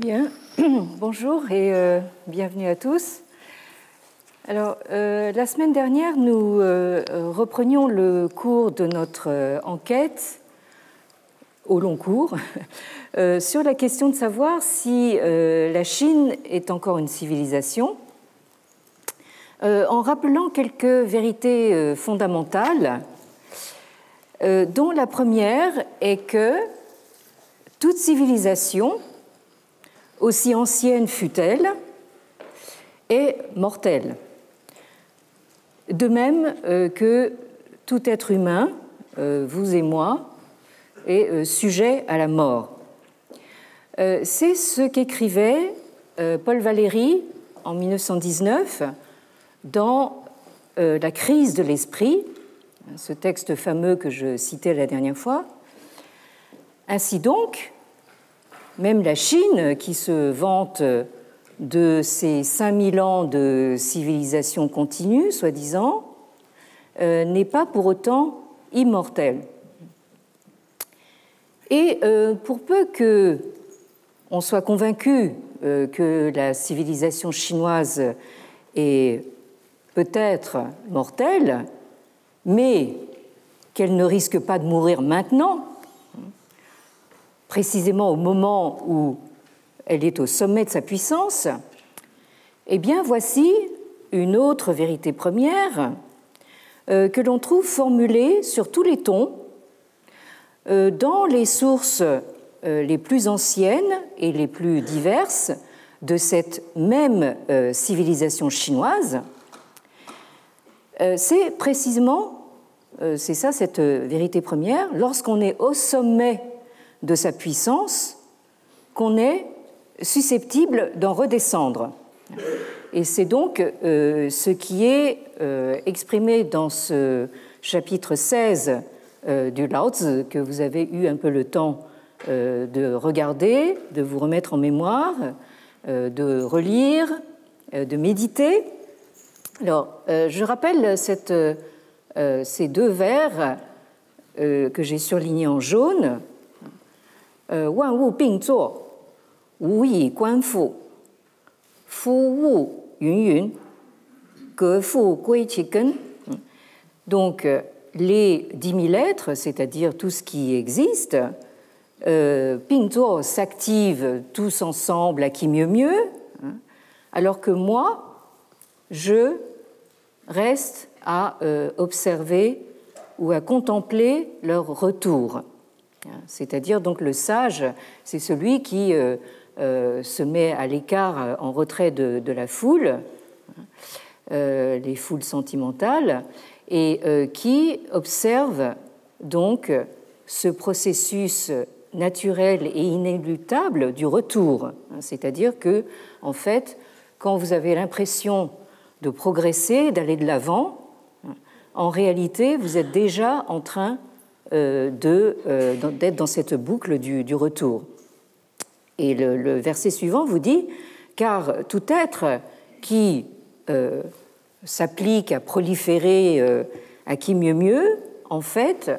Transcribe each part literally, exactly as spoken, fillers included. Bien, bonjour et euh, bienvenue à tous. Alors, euh, la semaine dernière, nous euh, reprenions le cours de notre euh, enquête, au long cours, euh, sur la question de savoir si euh, la Chine est encore une civilisation, euh, en rappelant quelques vérités euh, fondamentales, euh, dont la première est que toute civilisation, aussi ancienne fut-elle, est mortelle. De même que tout être humain, vous et moi, est sujet à la mort. C'est ce qu'écrivait Paul Valéry en mille neuf cent dix-neuf dans La crise de l'esprit, ce texte fameux que je citais la dernière fois. Ainsi donc, même la Chine, qui se vante de ses cinq mille ans de civilisation continue, soi-disant, euh, n'est pas pour autant immortelle. Et euh, pour peu qu'on soit convaincu euh, que la civilisation chinoise est peut-être mortelle, mais qu'elle ne risque pas de mourir maintenant, précisément au moment où elle est au sommet de sa puissance, eh bien voici une autre vérité première euh, que l'on trouve formulée sur tous les tons euh, dans les sources euh, les plus anciennes et les plus diverses de cette même euh, civilisation chinoise. Euh, c'est précisément, euh, c'est ça cette euh, vérité première, lorsqu'on est au sommet de sa puissance, qu'on est susceptible d'en redescendre. Et c'est donc euh, ce qui est euh, exprimé dans ce chapitre seize euh, du Laozi, que vous avez eu un peu le temps euh, de regarder, de vous remettre en mémoire, euh, de relire, euh, de méditer. Alors, euh, je rappelle cette, euh, ces deux vers euh, que j'ai surlignés en jaune. Euh, « Wan wu bing zuo, wu yi guan fu, fu wu yun yun, ge fu gui qi gen ». Donc, les dix mille lettres, c'est-à-dire tout ce qui existe, euh, « bing zuo » s'active tous ensemble à qui mieux mieux, hein, alors que moi, je reste à euh, observer ou à contempler leur retour. C'est-à-dire donc le sage, c'est celui qui euh, euh, se met à l'écart, en retrait de, de la foule, euh, les foules sentimentales, et euh, qui observe donc ce processus naturel et inéluctable du retour. C'est-à-dire que, en fait, quand vous avez l'impression de progresser, d'aller de l'avant, en réalité, vous êtes déjà en train De, euh, d'être dans cette boucle du, du retour. Et le, le verset suivant vous dit « Car tout être qui euh, s'applique à proliférer euh, à qui mieux mieux, en fait,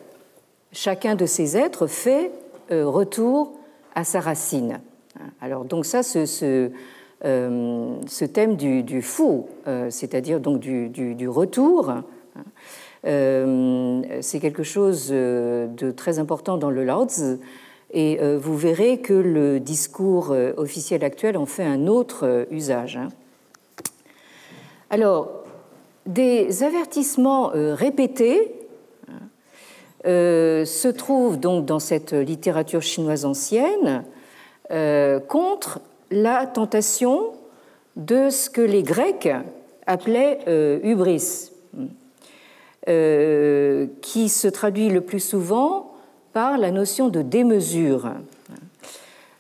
chacun de ces êtres fait euh, retour à sa racine. » Alors donc ça, ce, ce, euh, ce thème du, du fou, euh, c'est-à-dire donc du, du, du retour, hein, Euh, c'est quelque chose de très important dans le Laozi, et euh, vous verrez que le discours euh, officiel actuel en fait un autre euh, usage. Hein. Alors, des avertissements euh, répétés euh, se trouvent donc dans cette littérature chinoise ancienne euh, contre la tentation de ce que les Grecs appelaient euh, hubris. Euh, qui se traduit le plus souvent par la notion de démesure.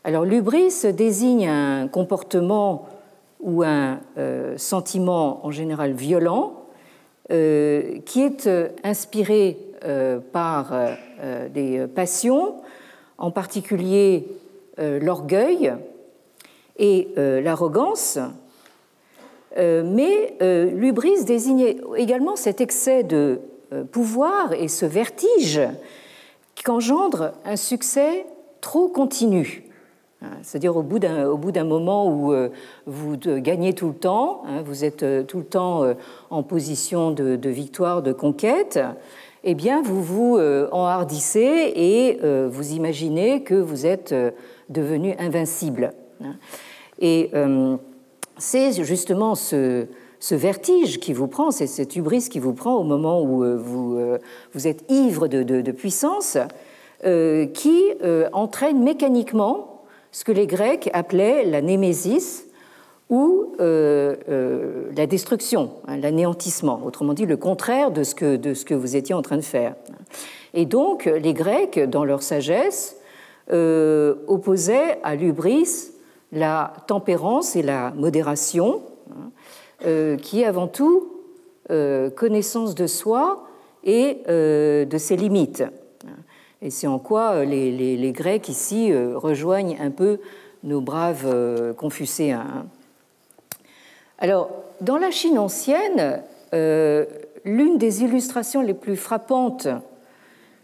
Alors, l'hubris désigne un comportement ou un euh, sentiment en général violent euh, qui est euh, inspiré euh, par euh, des passions, en particulier euh, l'orgueil et euh, l'arrogance. Euh, mais euh, l'hubris désignait également cet excès de euh, pouvoir et ce vertige qu'engendre un succès trop continu. C'est-à-dire au bout d'un, au bout d'un moment où euh, vous de, gagnez tout le temps, hein, vous êtes euh, tout le temps euh, en position de, de victoire, de conquête, eh bien vous vous euh, enhardissez et euh, vous imaginez que vous êtes euh, devenu invincible. Hein. Et euh, c'est justement ce, ce vertige qui vous prend, c'est cette hubris qui vous prend au moment où euh, vous, euh, vous êtes ivre de, de, de puissance, euh, qui euh, entraîne mécaniquement ce que les Grecs appelaient la némésis ou euh, euh, la destruction, hein, l'anéantissement, autrement dit le contraire de ce, que, de ce que vous étiez en train de faire. Et donc les Grecs, dans leur sagesse, euh, opposaient à l'hubris la tempérance et la modération, hein, euh, qui est avant tout euh, connaissance de soi et euh, de ses limites. Et c'est en quoi les, les, les Grecs ici rejoignent un peu nos braves Confucéens. Alors, dans la Chine ancienne, euh, l'une des illustrations les plus frappantes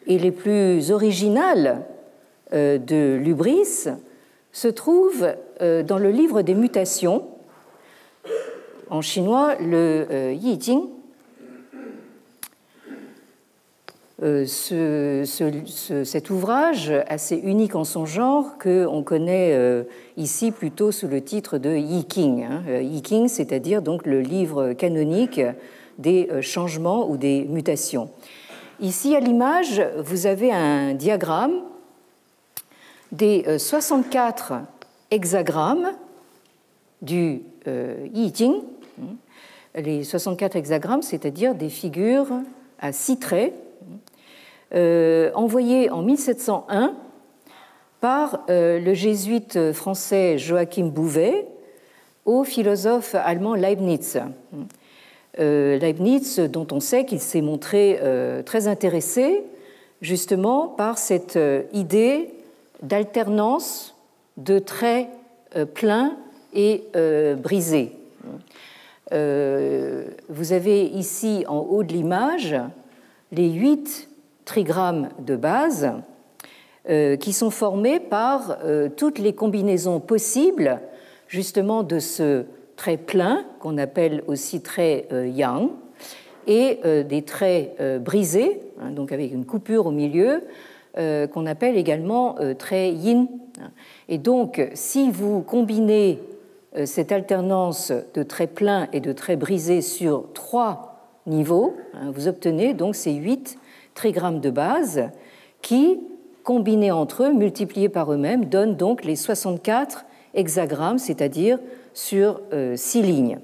et les plus originales euh, de l'hubris se trouve euh, dans le livre des mutations, en chinois le euh, Yijing. Euh, ce, ce, ce, cet ouvrage assez unique en son genre que on connaît euh, ici plutôt sous le titre de Yijing, hein, Yijing, c'est-à-dire donc le livre canonique des euh, changements ou des mutations. Ici, à l'image, vous avez un diagramme des euh, soixante-quatre hexagrammes du euh, Yijing. Les soixante-quatre hexagrammes, c'est-à-dire des figures à six traits. Euh, envoyé en mille sept cent un par euh, le jésuite français Joachim Bouvet au philosophe allemand Leibniz. Euh, Leibniz, dont on sait qu'il s'est montré euh, très intéressé justement par cette euh, idée d'alternance de traits euh, pleins et euh, brisés. Euh, vous avez ici en haut de l'image les huit trigrammes de base euh, qui sont formés par euh, toutes les combinaisons possibles justement de ce trait plein qu'on appelle aussi trait euh, yang et euh, des traits euh, brisés, hein, donc avec une coupure au milieu euh, qu'on appelle également euh, trait yin. Et donc si vous combinez euh, cette alternance de traits pleins et de traits brisés sur trois niveaux, hein, vous obtenez donc ces huit trigrammes de base qui, combinés entre eux, multipliés par eux-mêmes, donnent donc les soixante-quatre hexagrammes, c'est-à-dire sur euh, six lignes.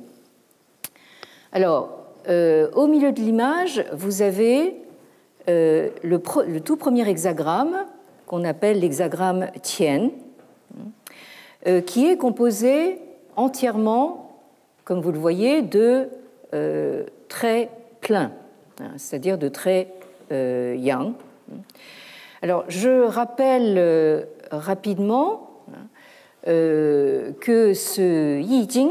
Alors, euh, au milieu de l'image, vous avez euh, le, pro- le tout premier hexagramme, qu'on appelle l'hexagramme Tian, euh, qui est composé entièrement, comme vous le voyez, de euh, traits pleins, hein, c'est-à-dire de traits Euh, yang. Alors, je rappelle euh, rapidement euh, que ce Yijing,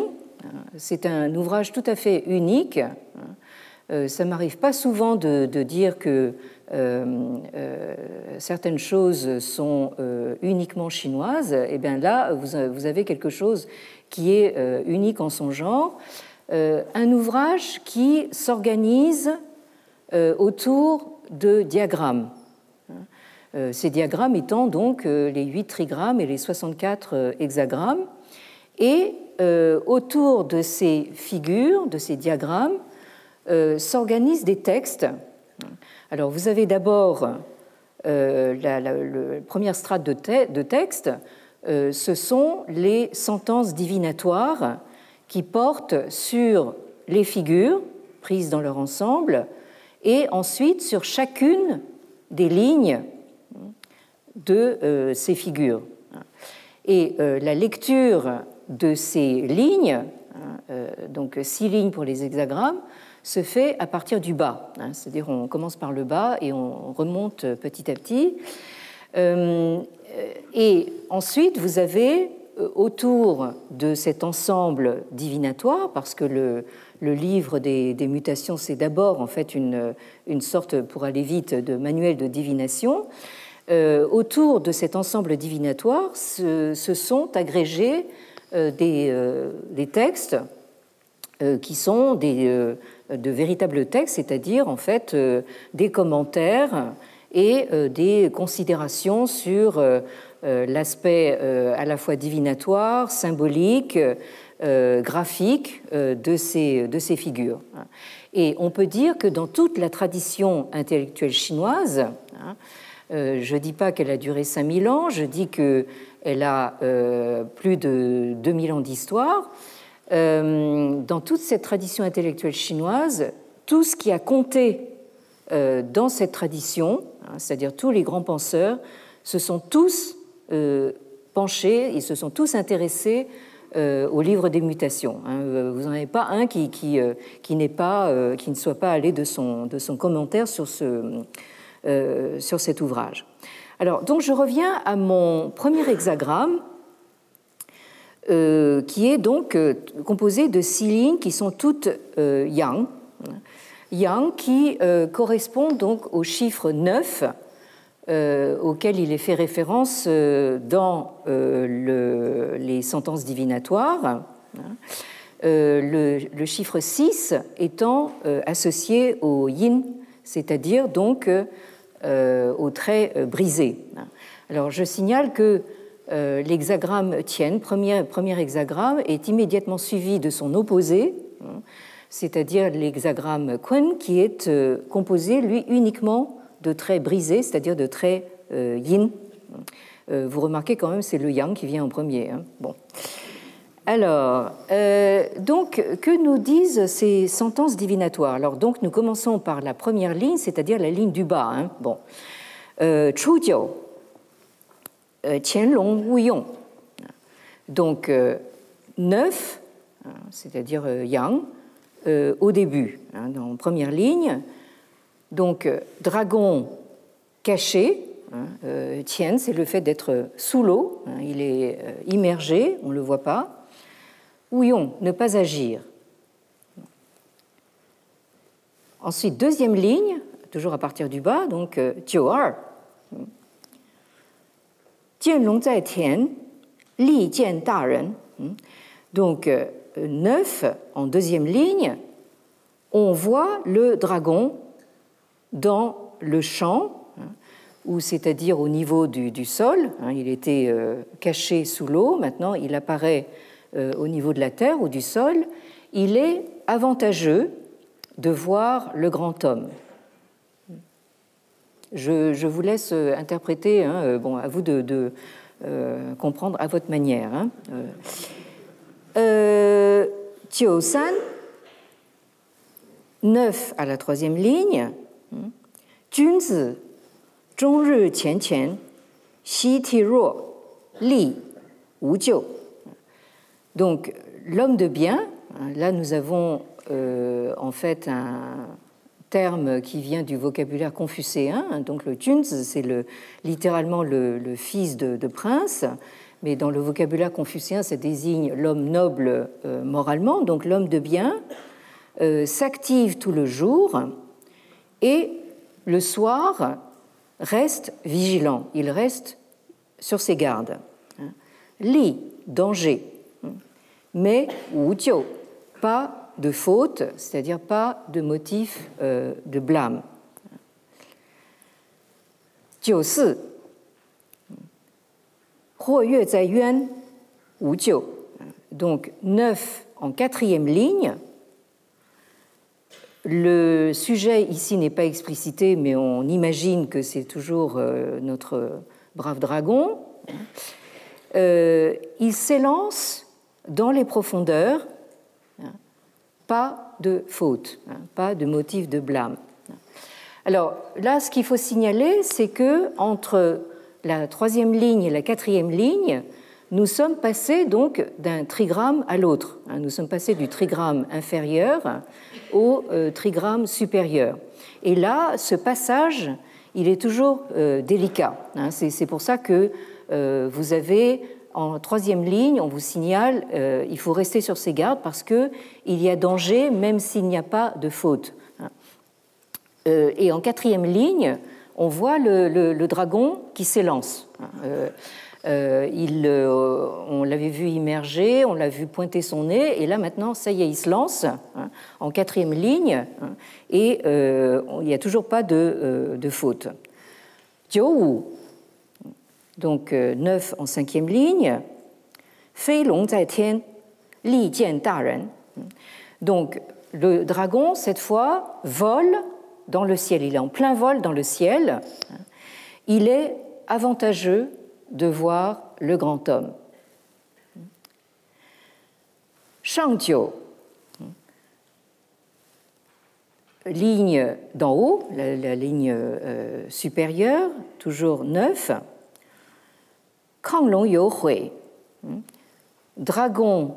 c'est un ouvrage tout à fait unique. Euh, ça ne m'arrive pas souvent de, de dire que euh, euh, certaines choses sont euh, uniquement chinoises. Et bien là, vous, vous avez quelque chose qui est euh, unique en son genre. Euh, un ouvrage qui s'organise euh, autour de diagrammes. Ces diagrammes étant donc les huit trigrammes et les soixante-quatre hexagrammes. Et euh, autour de ces figures, de ces diagrammes, euh, s'organisent des textes. Alors vous avez d'abord euh, la, la, la première strate de, te, de texte, euh, ce sont les sentences divinatoires qui portent sur les figures prises dans leur ensemble, et ensuite sur chacune des lignes de euh, ces figures. Et euh, la lecture de ces lignes, hein, euh, donc six lignes pour les hexagrammes, se fait à partir du bas. Hein, c'est-à-dire on commence par le bas et on remonte petit à petit. Euh, et ensuite vous avez autour de cet ensemble divinatoire, parce que le, le livre des, des mutations, c'est d'abord en fait une, une sorte, pour aller vite, de manuel de divination, Euh, autour de cet ensemble divinatoire se, se sont agrégés euh, des, euh, des textes euh, qui sont des, euh, de véritables textes, c'est-à-dire en fait euh, des commentaires et euh, des considérations sur euh, l'aspect euh, à la fois divinatoire, symbolique, euh, graphique euh, de ces, de ces figures. Et on peut dire que dans toute la tradition intellectuelle chinoise, hein, Euh, je ne dis pas qu'elle a duré cinq mille ans, je dis qu'elle a euh, plus de deux mille ans d'histoire. Euh, dans toute cette tradition intellectuelle chinoise, tout ce qui a compté euh, dans cette tradition, hein, c'est-à-dire tous les grands penseurs, se sont tous euh, penchés, ils se sont tous intéressés euh, au livre des mutations. Hein. Vous n'en avez pas un qui, qui, euh, qui, n'est pas, euh, qui ne soit pas allé de son, de son commentaire sur ce... Euh, sur cet ouvrage. Alors, donc, je reviens à mon premier hexagramme, euh, qui est donc euh, composé de six lignes qui sont toutes euh, yang, yang qui euh, correspond donc au chiffre neuf euh, auquel il est fait référence euh, dans euh, le, les sentences divinatoires, euh, le, le chiffre six étant euh, associé au yin, c'est-à-dire donc euh, Euh, aux traits euh, brisés. Alors, je signale que euh, l'hexagramme Tian, premier, premier hexagramme, est immédiatement suivi de son opposé, hein, c'est-à-dire l'hexagramme Kun, qui est euh, composé, lui, uniquement de traits brisés, c'est-à-dire de traits euh, yin. Euh, vous remarquez quand même, c'est le yang qui vient en premier. Hein. Bon. Alors, euh, donc, que nous disent ces sentences divinatoires ? Alors, donc, nous commençons par la première ligne, c'est-à-dire la ligne du bas. Hein. Bon. Euh, Chu Jiao, Qian Long Wu Yong. Donc, euh, neuf, c'est-à-dire euh, yang, euh, au début, hein, dans la première ligne. Donc, euh, dragon caché. Euh, Tian, c'est le fait d'être sous l'eau, hein, il est euh, immergé, on ne le voit pas. Ouillon, ne pas agir. Ensuite, deuxième ligne, toujours à partir du bas, donc Tio Er. Tian Long Zai Tian, Li Tian Da Ren. Donc, euh, neuf, en deuxième ligne, on voit le dragon dans le champ, ou c'est-à-dire au niveau du, du sol, hein, il était euh, caché sous l'eau, maintenant il apparaît euh, au niveau de la terre ou du sol, il est avantageux de voir le grand homme. Je, je vous laisse interpréter, hein, euh, bon, à vous de, de euh, comprendre à votre manière. Hein, euh. Euh, Tio San, neuf à la troisième ligne, Junzi, Zhongri Qian Qian, Xi Ti Ruo, Li Wu Jiu. Donc, l'homme de bien, là nous avons euh, en fait un terme qui vient du vocabulaire confucéen, donc le Junzi, c'est le, littéralement le, le fils de, de prince, mais dans le vocabulaire confucéen, ça désigne l'homme noble euh, moralement, donc l'homme de bien euh, s'active tout le jour et le soir reste vigilant, il reste sur ses gardes. Li, danger, mais Wu Jiu, pas de faute, c'est-à-dire pas de motif euh, de blâme. Jiu Si, Huo Yue Zai Yuan, Wu Jiu. Donc neuf en quatrième ligne. Le sujet ici n'est pas explicité, mais on imagine que c'est toujours notre brave dragon. Euh, il s'élance dans les profondeurs, pas de faute, pas de motif de blâme. Alors là, ce qu'il faut signaler, c'est que entre la troisième ligne et la quatrième ligne, nous sommes passés donc d'un trigramme à l'autre. Nous sommes passés du trigramme inférieur au trigramme supérieur. Et là, ce passage, il est toujours euh, délicat. C'est, c'est pour ça que euh, vous avez, en troisième ligne, on vous signale, euh, il faut rester sur ses gardes parce qu'il y a danger même s'il n'y a pas de faute. Euh, et en quatrième ligne, on voit le, le, le dragon qui s'élance. Euh, euh, il, euh, on l'avait vu immerger, on l'a vu pointer son nez, et là maintenant, ça y est, il se lance hein, en quatrième ligne, hein, et euh, il n'y a toujours pas de, euh, de faute. Jiu Wu, donc euh, neuf en cinquième ligne, Fei Long Zai Tian, Li Jian Da Ren. Donc le dragon, cette fois, vole dans le ciel. Il est en plein vol dans le ciel. Il est avantageux de voir le grand homme. Shang Jiu, ligne d'en haut, la, la ligne euh, supérieure, toujours neuf. Kang Long Yu Hui, dragon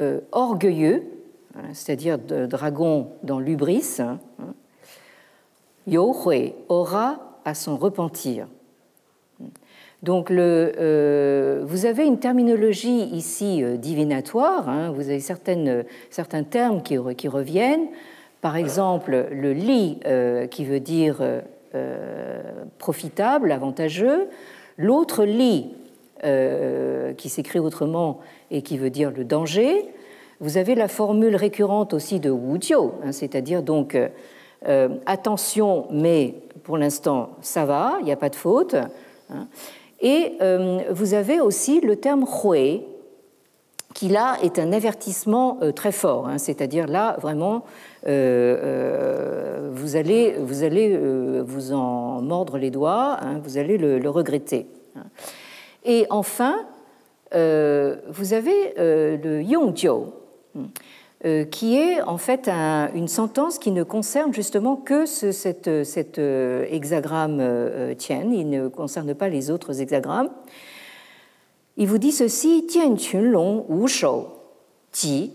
euh, orgueilleux, c'est-à-dire de dragon dans l'ubris, Yohui aura à s'en repentir. Donc, le, euh, vous avez une terminologie ici euh, divinatoire, hein, vous avez certaines, euh, certains termes qui, qui reviennent, par exemple le li euh, qui veut dire euh, profitable, avantageux, l'autre li euh, qui s'écrit autrement et qui veut dire le danger. Vous avez la formule récurrente aussi de Wu Jiu, hein, c'est-à-dire donc euh, attention, mais pour l'instant ça va, il n'y a pas de faute. Hein. Et euh, vous avez aussi le terme Hui, qui là est un avertissement euh, très fort, hein, c'est-à-dire là vraiment euh, euh, vous allez, vous, allez euh, vous en mordre les doigts, hein, vous allez le, le regretter. Hein. Et enfin, euh, vous avez euh, le Yong Jiu, Euh, qui est en fait un, une sentence qui ne concerne justement que ce, cette, cette euh, hexagramme euh, Tian, il ne concerne pas les autres hexagrammes. Il vous dit ceci, Tian Qunlong Wu Shou Ji.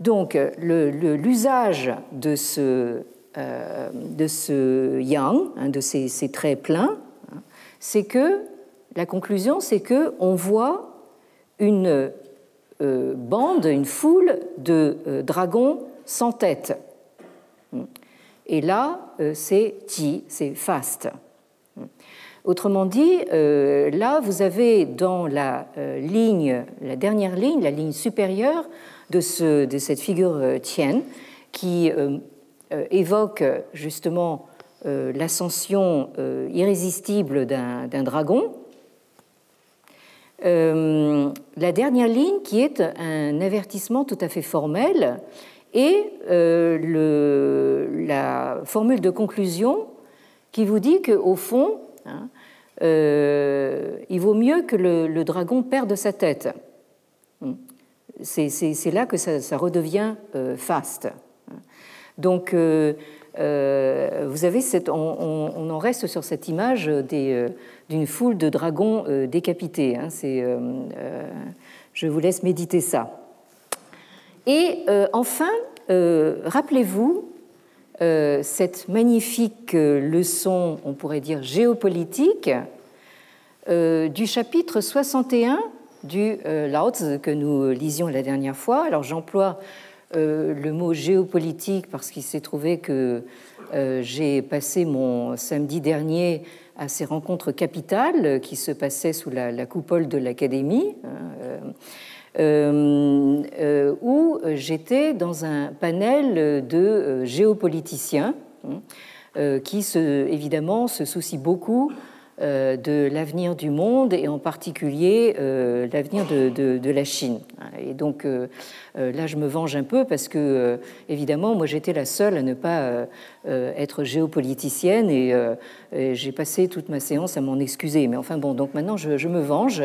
Donc le, le, l'usage de ce, euh, de ce yang, hein, de ces, ces traits pleins, hein, c'est que la conclusion, c'est que on voit une Euh, bande, une foule de euh, dragons sans tête. Et là, euh, c'est Ti, c'est faste. Autrement dit, euh, là, vous avez dans la euh, ligne, la dernière ligne, la ligne supérieure de, ce, de cette figure euh, Tian, qui euh, euh, évoque justement euh, l'ascension euh, irrésistible d'un, d'un dragon. Euh, la dernière ligne qui est un avertissement tout à fait formel et euh, le, la formule de conclusion qui vous dit qu'au fond, hein, euh, il vaut mieux que le, le dragon perde sa tête. C'est, c'est, c'est là que ça, ça redevient euh, faste. Donc, euh, Euh, vous avez cette, on, on, on en reste sur cette image des, euh, d'une foule de dragons euh, décapités. Hein, c'est, euh, euh, je vous laisse méditer ça. Et euh, enfin, euh, rappelez-vous euh, cette magnifique euh, leçon, on pourrait dire géopolitique, euh, du chapitre soixante et un du euh, Laozi que nous lisions la dernière fois. Alors j'emploie Euh, le mot géopolitique parce qu'il s'est trouvé que euh, j'ai passé mon samedi dernier à ces rencontres capitales qui se passaient sous la, la coupole de l'Académie, euh, euh, euh, où j'étais dans un panel de géopoliticiens euh, qui, se, évidemment, se soucient beaucoup euh, de l'avenir du monde et en particulier euh, l'avenir de, de, de la Chine. Et donc, euh, là, je me venge un peu parce que, euh, évidemment, moi, j'étais la seule à ne pas euh, être géopoliticienne et, euh, et j'ai passé toute ma séance à m'en excuser. Mais enfin, bon, donc maintenant, je, je me venge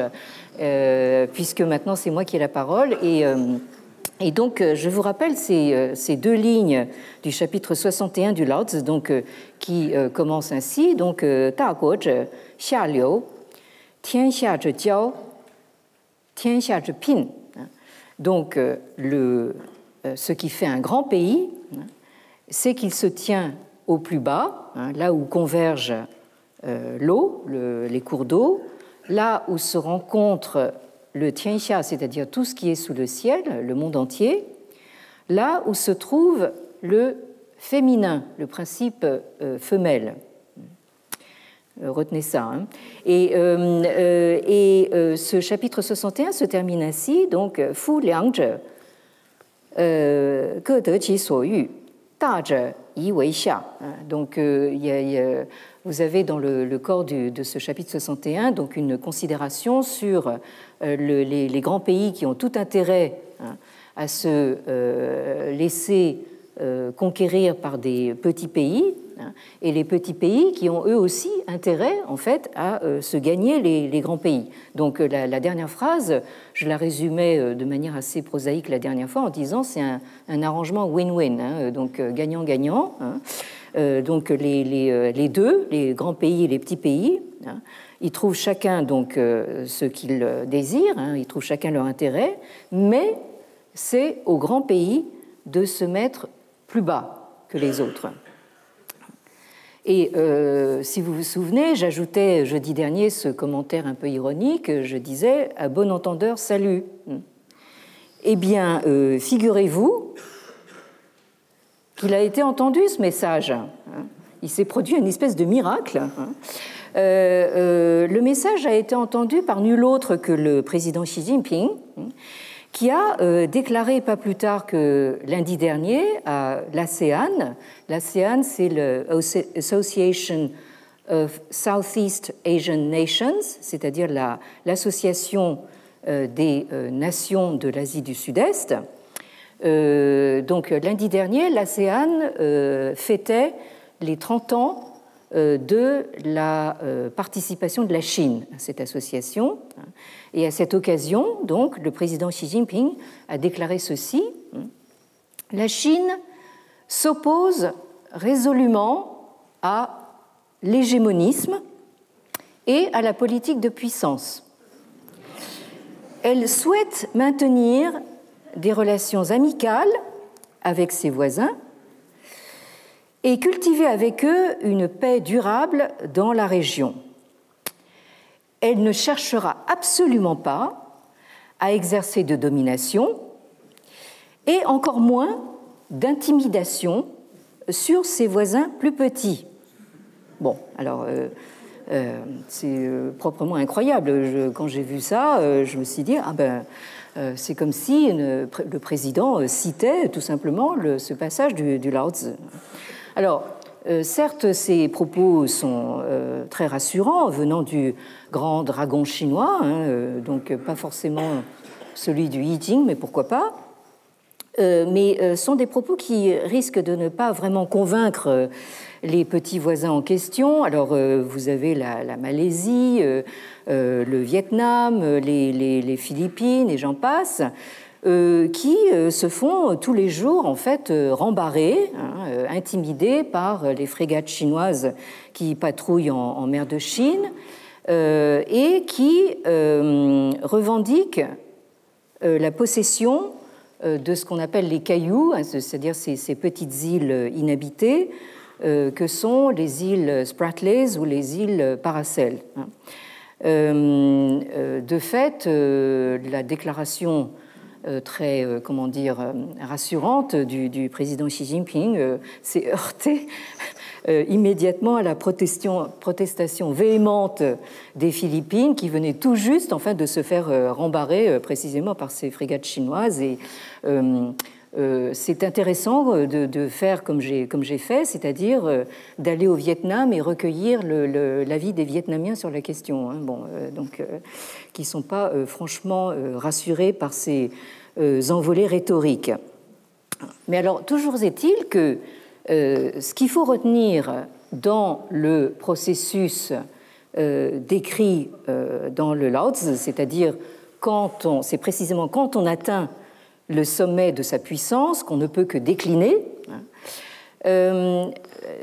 euh, puisque maintenant, c'est moi qui ai la parole. Et, euh, et donc, je vous rappelle ces, ces deux lignes du chapitre soixante et un du Laozi, donc euh, qui euh, commencent ainsi. Donc, « Ta guo zhe xia liu, tian xia zhe jiao, tian xia zhe pin ». Donc, le, ce qui fait un grand pays, c'est qu'il se tient au plus bas, hein, là où converge euh, l'eau, le, les cours d'eau, là où se rencontre le Tianxia, c'est-à-dire tout ce qui est sous le ciel, le monde entier, là où se trouve le féminin, le principe euh, femelle. Retenez ça. Hein. Et, euh, euh, et euh, ce chapitre soixante et un se termine ainsi, donc « Fu liang zhe, ke de qi so yu, ta zhe yi wei xia ». Donc, euh, y a, y a, vous avez dans le, le corps du, de ce chapitre soixante et un donc une considération sur euh, le, les, les grands pays qui ont tout intérêt hein, à se euh, laisser euh, conquérir par des petits pays, et les petits pays qui ont eux aussi intérêt en fait à euh, se gagner les, les grands pays. Donc la, la dernière phrase, je la résumais euh, de manière assez prosaïque la dernière fois en disant c'est un, un arrangement win-win, hein, donc euh, gagnant-gagnant. Hein, euh, donc les, les, les deux, les grands pays et les petits pays, hein, ils trouvent chacun donc euh, ce qu'ils désirent, hein, ils trouvent chacun leur intérêt, mais c'est aux grands pays de se mettre plus bas que les autres. Et euh, si vous vous souvenez, j'ajoutais jeudi dernier ce commentaire un peu ironique, je disais « à bon entendeur, salut ». Eh bien, euh, figurez-vous qu'il a été entendu ce message. Il s'est produit une espèce de miracle. Euh, euh, le message a été entendu par nul autre que le président Xi Jinping, qui a euh, déclaré pas plus tard que lundi dernier à l'ASEAN. L'ASEAN, c'est l'Association of Southeast Asian Nations, c'est-à-dire la, l'association euh, des euh, nations de l'Asie du Sud-Est. Euh, donc lundi dernier, l'ASEAN euh, fêtait les trente ans euh, de la euh, participation de la Chine à cette association. Et à cette occasion, donc, le président Xi Jinping a déclaré ceci : la Chine s'oppose résolument à l'hégémonisme et à la politique de puissance. Elle souhaite maintenir des relations amicales avec ses voisins et cultiver avec eux une paix durable dans la région. Elle ne cherchera absolument pas à exercer de domination et encore moins d'intimidation sur ses voisins plus petits. Bon, alors, euh, euh, c'est euh, proprement incroyable. Je, quand j'ai vu ça, euh, je me suis dit, ah ben, euh, c'est comme si une, le président citait tout simplement le, ce passage du, du Laozi. Alors, Euh, certes, ces propos sont euh, très rassurants, venant du grand dragon chinois, hein, euh, donc pas forcément celui du Yijing, mais pourquoi pas, euh, mais euh, sont des propos qui risquent de ne pas vraiment convaincre euh, les petits voisins en question. Alors, euh, vous avez la, la Malaisie, euh, euh, le Vietnam, les, les, les Philippines, et j'en passe. Euh, qui euh, se font euh, tous les jours en fait euh, rembarrer, hein, euh, intimidés par euh, les frégates chinoises qui patrouillent en, en mer de Chine euh, et qui euh, revendiquent euh, la possession euh, de ce qu'on appelle les cailloux, hein, c'est-à-dire ces, ces petites îles inhabitées euh, que sont les îles Spratleys ou les îles Paracel. Hein. Euh, euh, de fait, euh, la déclaration très, euh, comment dire, rassurante du, du président Xi Jinping euh, s'est heurtée euh, immédiatement à la protestation, protestation véhémente des Philippines qui venait tout juste en fait, de se faire euh, rembarrer euh, précisément par ces frégates chinoises. Et euh, euh, c'est intéressant de, de faire comme j'ai, comme j'ai fait, c'est-à-dire euh, d'aller au Vietnam et recueillir le, le, l'avis des Vietnamiens sur la question, hein, bon, euh, donc, euh, qui ne sont pas euh, franchement euh, rassurés par ces envolées rhétoriques. Mais alors, toujours est-il que euh, ce qu'il faut retenir dans le processus euh, décrit euh, dans le Laozi, c'est-à-dire quand on, c'est précisément quand on atteint le sommet de sa puissance qu'on ne peut que décliner. Euh,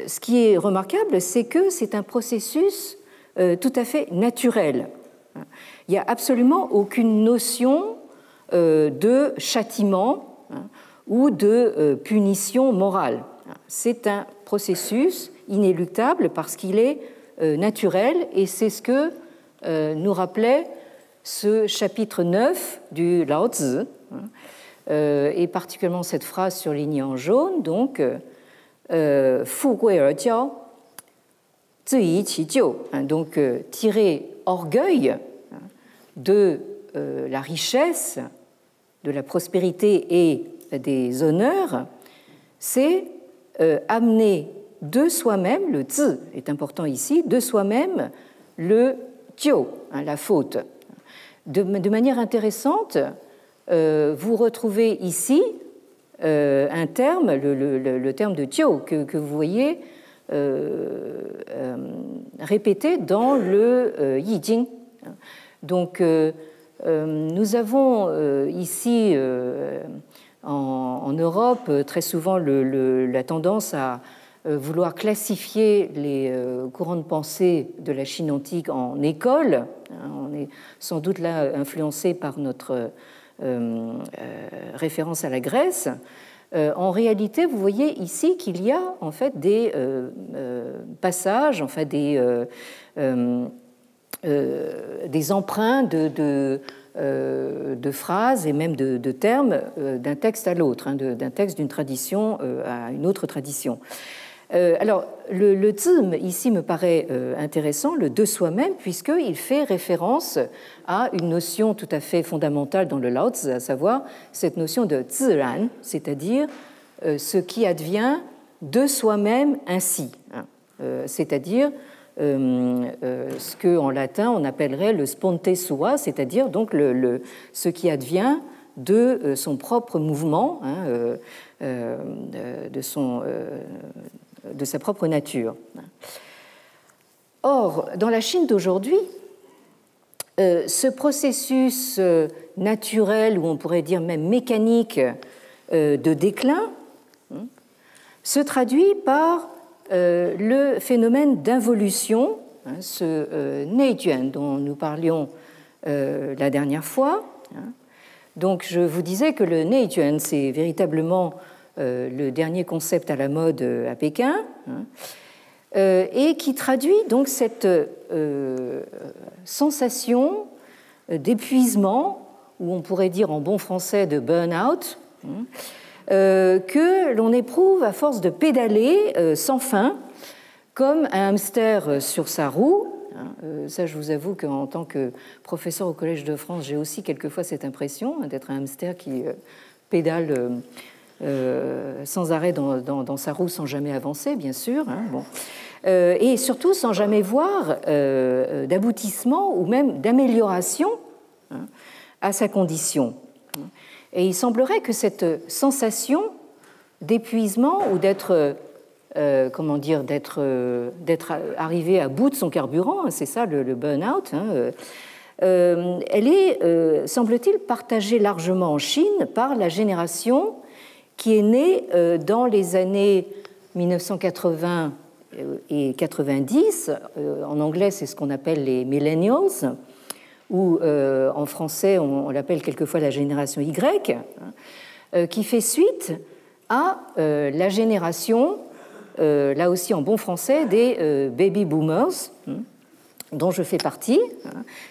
ce qui est remarquable, c'est que c'est un processus euh, tout à fait naturel. Il n'y a absolument aucune notion de châtiment hein, ou de euh, punition morale. C'est un processus inéluctable parce qu'il est euh, naturel et c'est ce que euh, nous rappelait ce chapitre neuf du Laozi hein, euh, et particulièrement cette phrase surlignée en jaune donc euh, « Fu gui er jiao, donc euh, tirer orgueil de euh, la richesse, de la prospérité et des honneurs, c'est euh, amener de soi-même, le zi est important ici, de soi-même le tio, hein, la faute. De, de manière intéressante, euh, vous retrouvez ici euh, un terme, le, le, le terme de tio, que, que vous voyez euh, euh, répété dans le euh, Yijing. Donc, euh, euh, nous avons euh, ici, euh, en, en Europe, très souvent le, le, la tendance à vouloir classifier les courants de pensée de la Chine antique en écoles. On est sans doute là influencé par notre euh, euh, référence à la Grèce. Euh, en réalité, vous voyez ici qu'il y a en fait des euh, euh, passages, enfin des, euh, euh, euh, des emprunts de, de, euh, de phrases et même de, de termes euh, d'un texte à l'autre, hein, de, d'un texte d'une tradition euh, à une autre tradition. Euh, alors, le, le zi ici me paraît euh, intéressant, le de soi-même, puisqu'il fait référence à une notion tout à fait fondamentale dans le Laozi, à savoir cette notion de ziran, c'est-à-dire euh, ce qui advient de soi-même ainsi, hein, euh, c'est-à-dire euh, euh, ce qu'en latin on appellerait le sponte sua, c'est-à-dire donc le, le, ce qui advient de euh, son propre mouvement, hein, euh, euh, de son. Euh, de sa propre nature. Or, dans la Chine d'aujourd'hui, euh, ce processus euh, naturel, ou on pourrait dire même mécanique, euh, de déclin, hein, se traduit par euh, le phénomène d'involution, hein, ce euh, Neijuan dont nous parlions euh, la dernière fois. Hein. Donc, je vous disais que le Neijuan, c'est véritablement Euh, le dernier concept à la mode euh, à Pékin, hein, euh, et qui traduit donc cette euh, sensation d'épuisement, ou on pourrait dire en bon français de burn-out, hein, euh, que l'on éprouve à force de pédaler euh, sans fin, comme un hamster sur sa roue. Hein, euh, ça, je vous avoue qu'en tant que professeur au Collège de France, j'ai aussi quelquefois cette impression, hein, d'être un hamster qui euh, pédale... Euh, Euh, sans arrêt dans, dans, dans sa roue, sans jamais avancer, bien sûr, hein, bon. euh, et surtout sans jamais voir euh, d'aboutissement ou même d'amélioration, hein, à sa condition. Et il semblerait que cette sensation d'épuisement ou d'être, euh, comment dire, d'être, euh, d'être arrivé à bout de son carburant, hein, c'est ça le, le burn-out, hein, euh, euh, elle est, euh, semble-t-il, partagée largement en Chine par la génération qui est né dans les années mille neuf cent quatre-vingts et quatre-vingt-dix. En anglais, c'est ce qu'on appelle les millennials, ou en français, on l'appelle quelquefois la génération Y, qui fait suite à la génération, là aussi en bon français, des baby boomers, dont je fais partie,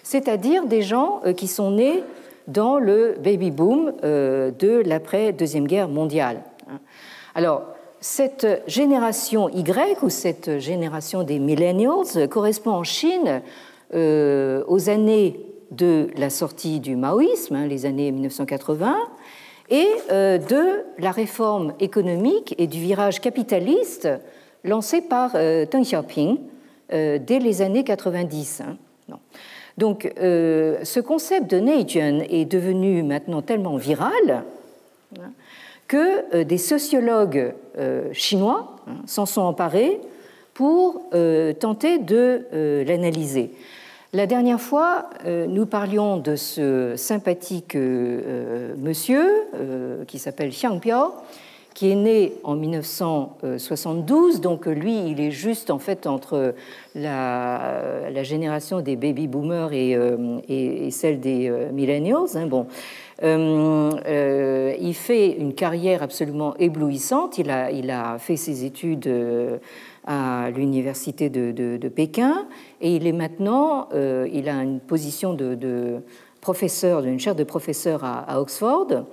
c'est-à-dire des gens qui sont nés dans le baby boom de l'après-deuxième guerre mondiale. Alors, cette génération Y, ou cette génération des millennials, correspond en Chine euh, aux années de la sortie du maoïsme, hein, les années mille neuf cent quatre-vingts, et euh, de la réforme économique et du virage capitaliste lancé par euh, Deng Xiaoping euh, dès les années quatre-vingt-dix. Hein. Non. Donc, euh, ce concept de Neijuan est devenu maintenant tellement viral, hein, que euh, des sociologues euh, chinois, hein, s'en sont emparés pour euh, tenter de euh, l'analyser. La dernière fois, euh, nous parlions de ce sympathique euh, monsieur euh, qui s'appelle Xiang Biao, qui est né en mille neuf cent soixante-douze, donc lui, il est juste en fait entre la, la génération des baby-boomers et, euh, et, et celle des euh, millennials. Hein, bon. euh, euh, il fait une carrière absolument éblouissante. Il a, il a fait ses études à l'université de, de, de Pékin, et il est maintenant, euh, il a une position de, de professeur, d'une chaire de professeur à, à Oxford,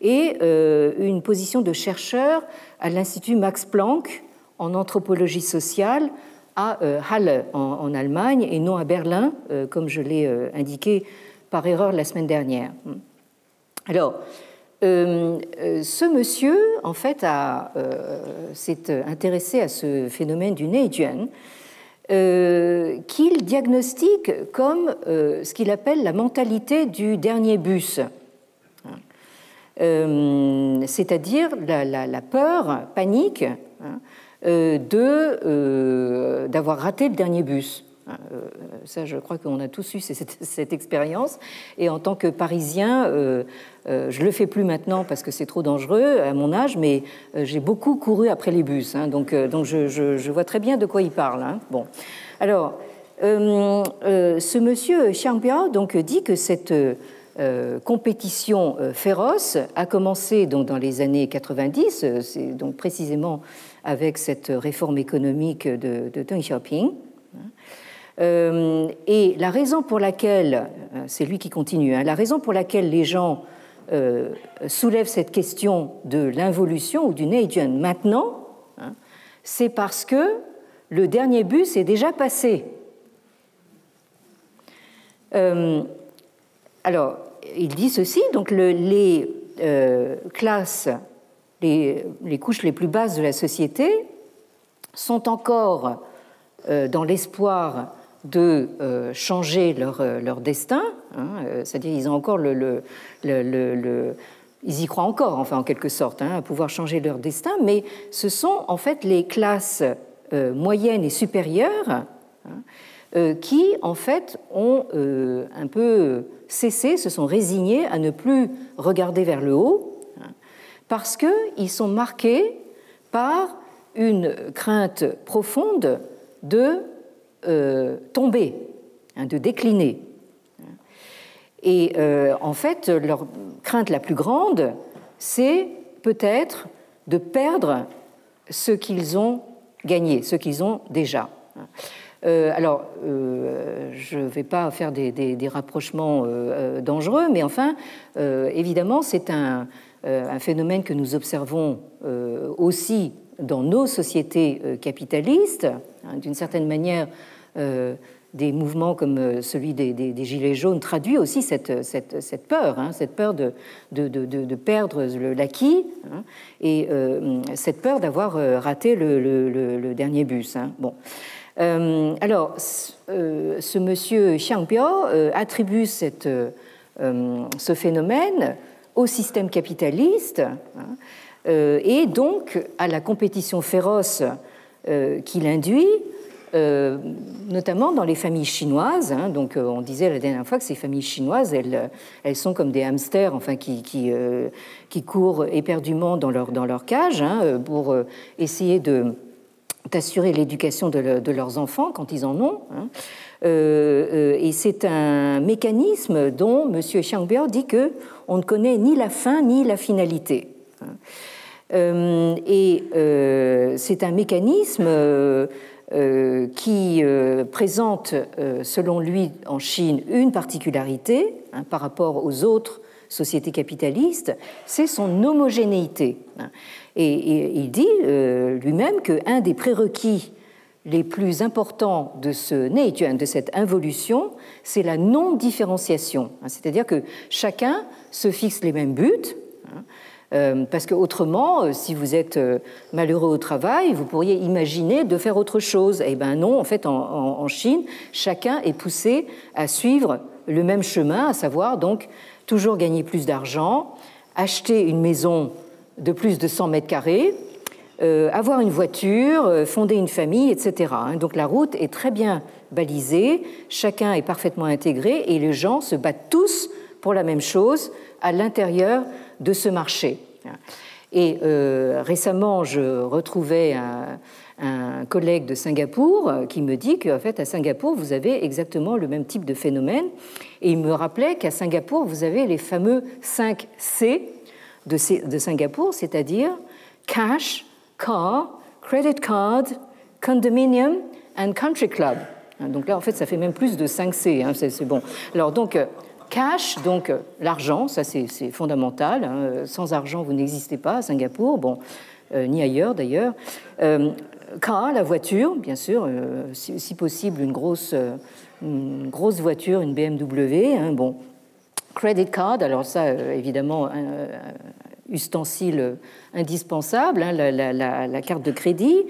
et euh, une position de chercheur à l'Institut Max Planck en anthropologie sociale à euh, Halle en, en Allemagne et non à Berlin, euh, comme je l'ai euh, indiqué par erreur la semaine dernière. Alors, euh, ce monsieur, en fait, a, euh, s'est intéressé à ce phénomène du Neijuan, euh, qu'il diagnostique comme euh, ce qu'il appelle la mentalité du dernier bus. Euh, c'est-à-dire la, la, la peur, panique, hein, euh, de, euh, d'avoir raté le dernier bus. Hein, euh, ça, je crois qu'on a tous eu cette, cette expérience. Et en tant que Parisien, euh, euh, je ne le fais plus maintenant parce que c'est trop dangereux à mon âge, mais euh, j'ai beaucoup couru après les bus. Hein, donc euh, donc je, je, je vois très bien de quoi il parle. Hein. Bon. Alors, euh, euh, ce monsieur Xiang Biao donc, dit que cette... Euh, Euh, compétition euh, féroce a commencé donc, dans les années quatre-vingt-dix, euh, c'est donc précisément avec cette réforme économique de, de Deng Xiaoping. Euh, et la raison pour laquelle, c'est lui qui continue, hein, la raison pour laquelle les gens euh, soulèvent cette question de l'involution ou du Neijuan maintenant, hein, c'est parce que le dernier bus est déjà passé. Euh, alors, il dit ceci, donc le, les euh, classes, les, les couches les plus basses de la société sont encore euh, dans l'espoir de euh, changer leur, leur destin, hein, euh, c'est-à-dire ils ont encore le, le, le, le, le, ils y croient encore, enfin en quelque sorte, hein, à pouvoir changer leur destin, mais ce sont en fait les classes euh, moyennes et supérieures hein, euh, qui en fait ont euh, un peu cessé, se sont résignés à ne plus regarder vers le haut hein, parce qu'ils sont marqués par une crainte profonde de euh, tomber, hein, de décliner. Et euh, en fait, leur crainte la plus grande, c'est peut-être de perdre ce qu'ils ont gagné, ce qu'ils ont déjà. Euh, alors, euh, je ne vais pas faire des, des, des rapprochements euh, euh, dangereux, mais enfin, euh, évidemment, c'est un, euh, un phénomène que nous observons euh, aussi dans nos sociétés euh, capitalistes. Hein, d'une certaine manière, euh, des mouvements comme celui des, des, des Gilets jaunes traduit aussi cette, cette, cette peur, hein, cette peur de, de, de, de perdre l'acquis hein, et euh, cette peur d'avoir raté le, le, le, le dernier bus. Hein, bon. Euh, alors, euh, ce monsieur Xiang Biao euh, attribue cette, euh, ce phénomène au système capitaliste hein, euh, et donc à la compétition féroce euh, qu'il induit, euh, notamment dans les familles chinoises. Hein, donc, euh, on disait la dernière fois que ces familles chinoises, elles, elles sont comme des hamsters, enfin, qui, qui, euh, qui courent éperdument dans leur, dans leur cage hein, pour euh, essayer de d'assurer l'éducation de, le, de leurs enfants quand ils en ont. Hein. Euh, euh, et c'est un mécanisme dont M. Xiang Biao dit qu'on ne connaît ni la fin ni la finalité. Hein. Euh, et euh, c'est un mécanisme euh, euh, qui euh, présente, euh, selon lui, en Chine, une particularité hein, par rapport aux autres sociétés capitalistes, c'est son homogénéité. Hein. Et, et il dit euh, lui-même qu'un des prérequis les plus importants de ce Neijuan, de cette involution, c'est la non-différenciation. Hein, c'est-à-dire que chacun se fixe les mêmes buts, hein, euh, parce qu'autrement, euh, si vous êtes euh, malheureux au travail, vous pourriez imaginer de faire autre chose. Eh bien non, en fait, en, en, en Chine, chacun est poussé à suivre le même chemin, à savoir donc toujours gagner plus d'argent, acheter une maison de plus de cent mètres carrés, euh, avoir une voiture, euh, fonder une famille, et cetera. Donc la route est très bien balisée, chacun est parfaitement intégré et les gens se battent tous pour la même chose à l'intérieur de ce marché. Et euh, récemment, je retrouvais un, un collègue de Singapour qui me dit qu'en fait, à Singapour, vous avez exactement le même type de phénomène. Et il me rappelait qu'à Singapour, vous avez les fameux cinq C de Singapour, c'est-à-dire cash, car, credit card, condominium and country club. Donc là, en fait, ça fait même plus de cinq C, hein, c'est, c'est bon. Alors donc, cash, donc l'argent, ça c'est, c'est fondamental. Hein, sans argent, vous n'existez pas à Singapour, bon, euh, ni ailleurs d'ailleurs. Euh, K, la voiture, bien sûr, euh, si, si possible une grosse, euh, une grosse voiture, une B M W. Hein, bon, credit card, alors ça, euh, évidemment, un, un ustensile indispensable, hein, la, la, la, la carte de crédit.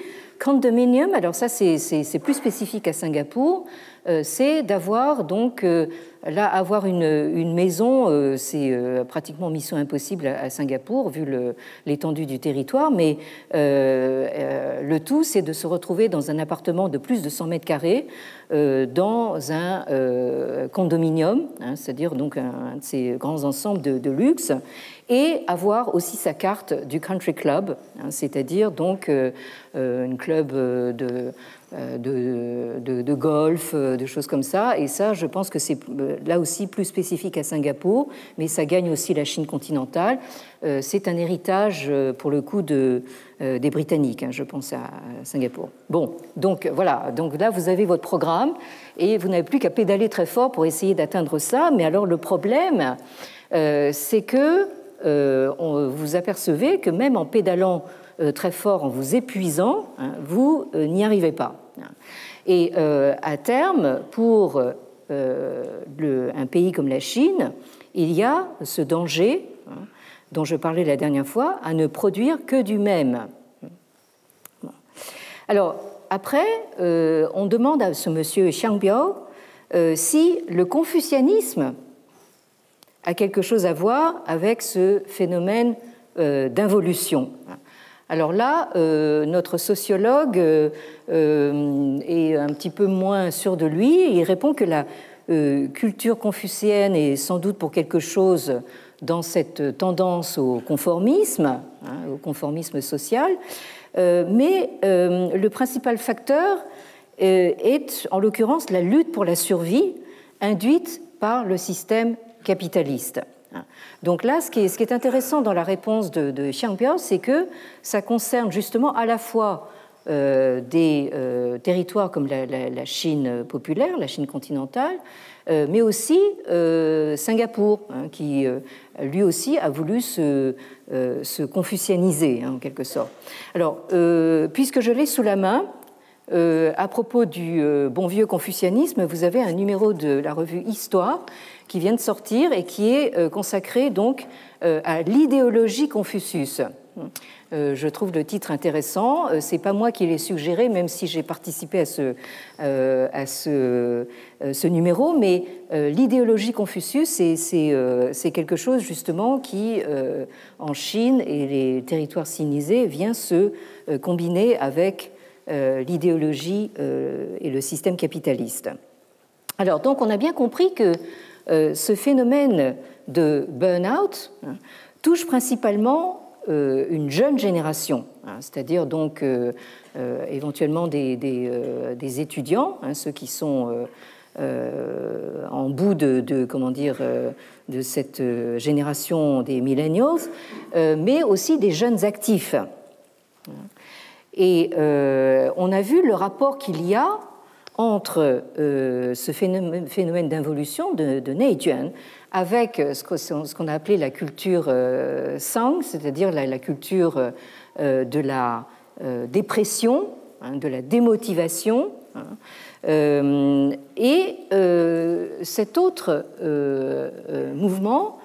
Condominium, alors ça, c'est, c'est, c'est plus spécifique à Singapour, euh, c'est d'avoir, donc, euh, là, avoir une, une maison, euh, c'est euh, pratiquement mission impossible à, à Singapour, vu le, l'étendue du territoire, mais euh, euh, le tout, c'est de se retrouver dans un appartement de plus de cent mètres carrés, euh, dans un euh, condominium, hein, c'est-à-dire donc un, un de ces grands ensembles de, de luxe, et avoir aussi sa carte du country club, hein, c'est-à-dire donc euh, une club de, de, de, de golf, de choses comme ça. Et ça, je pense que c'est là aussi plus spécifique à Singapour, mais ça gagne aussi la Chine continentale. C'est un héritage, pour le coup, de, des Britanniques, hein, je pense, à Singapour. Bon, donc voilà. Donc là, vous avez votre programme et vous n'avez plus qu'à pédaler très fort pour essayer d'atteindre ça. Mais alors, le problème, euh, c'est que Euh, on, vous apercevez que même en pédalant euh, très fort, en vous épuisant, hein, vous euh, n'y arrivez pas. Et euh, à terme, pour euh, le, un pays comme la Chine, il y a ce danger, hein, dont je parlais la dernière fois, à ne produire que du même. Alors, après, euh, on demande à ce monsieur Xiang Biao euh, si le confucianisme a quelque chose à voir avec ce phénomène euh, d'involution. Alors là, euh, notre sociologue euh, euh, est un petit peu moins sûr de lui, et il répond que la euh, culture confucéenne est sans doute pour quelque chose dans cette tendance au conformisme, hein, au conformisme social, euh, mais euh, le principal facteur euh, est en l'occurrence la lutte pour la survie induite par le système capitaliste. Donc là, ce qui est, ce qui est intéressant dans la réponse de, de Xiang Biao, c'est que ça concerne justement à la fois euh, des euh, territoires comme la, la, la Chine populaire, la Chine continentale, euh, mais aussi euh, Singapour, hein, qui euh, lui aussi a voulu se, euh, se confucianiser, hein, en quelque sorte. Alors, euh, puisque je l'ai sous la main, Euh, à propos du euh, bon vieux confucianisme, vous avez un numéro de la revue Histoire qui vient de sortir et qui est euh, consacré donc euh, à l'idéologie Confucius. Euh, je trouve le titre intéressant. Euh, c'est pas moi qui l'ai suggéré, même si j'ai participé à ce, euh, à ce, euh, ce numéro, mais euh, l'idéologie Confucius, c'est, c'est, euh, c'est quelque chose justement qui, euh, en Chine et les territoires sinisés, vient se euh, combiner avec Euh, l'idéologie euh, et le système capitaliste. Alors, donc, on a bien compris que euh, ce phénomène de burn-out hein, touche principalement euh, une jeune génération, hein, c'est-à-dire donc euh, euh, éventuellement des, des, euh, des étudiants, hein, ceux qui sont euh, euh, en bout de, de comment dire euh, de cette génération des millennials, euh, mais aussi des jeunes actifs. Hein. Et euh, on a vu le rapport qu'il y a entre euh, ce phénomène, phénomène d'involution de, de Neijuan avec ce, que, ce qu'on a appelé la culture euh, Sang, c'est-à-dire la, la culture euh, de la euh, dépression, hein, de la démotivation. Hein, euh, et euh, cet autre euh, euh, mouvement,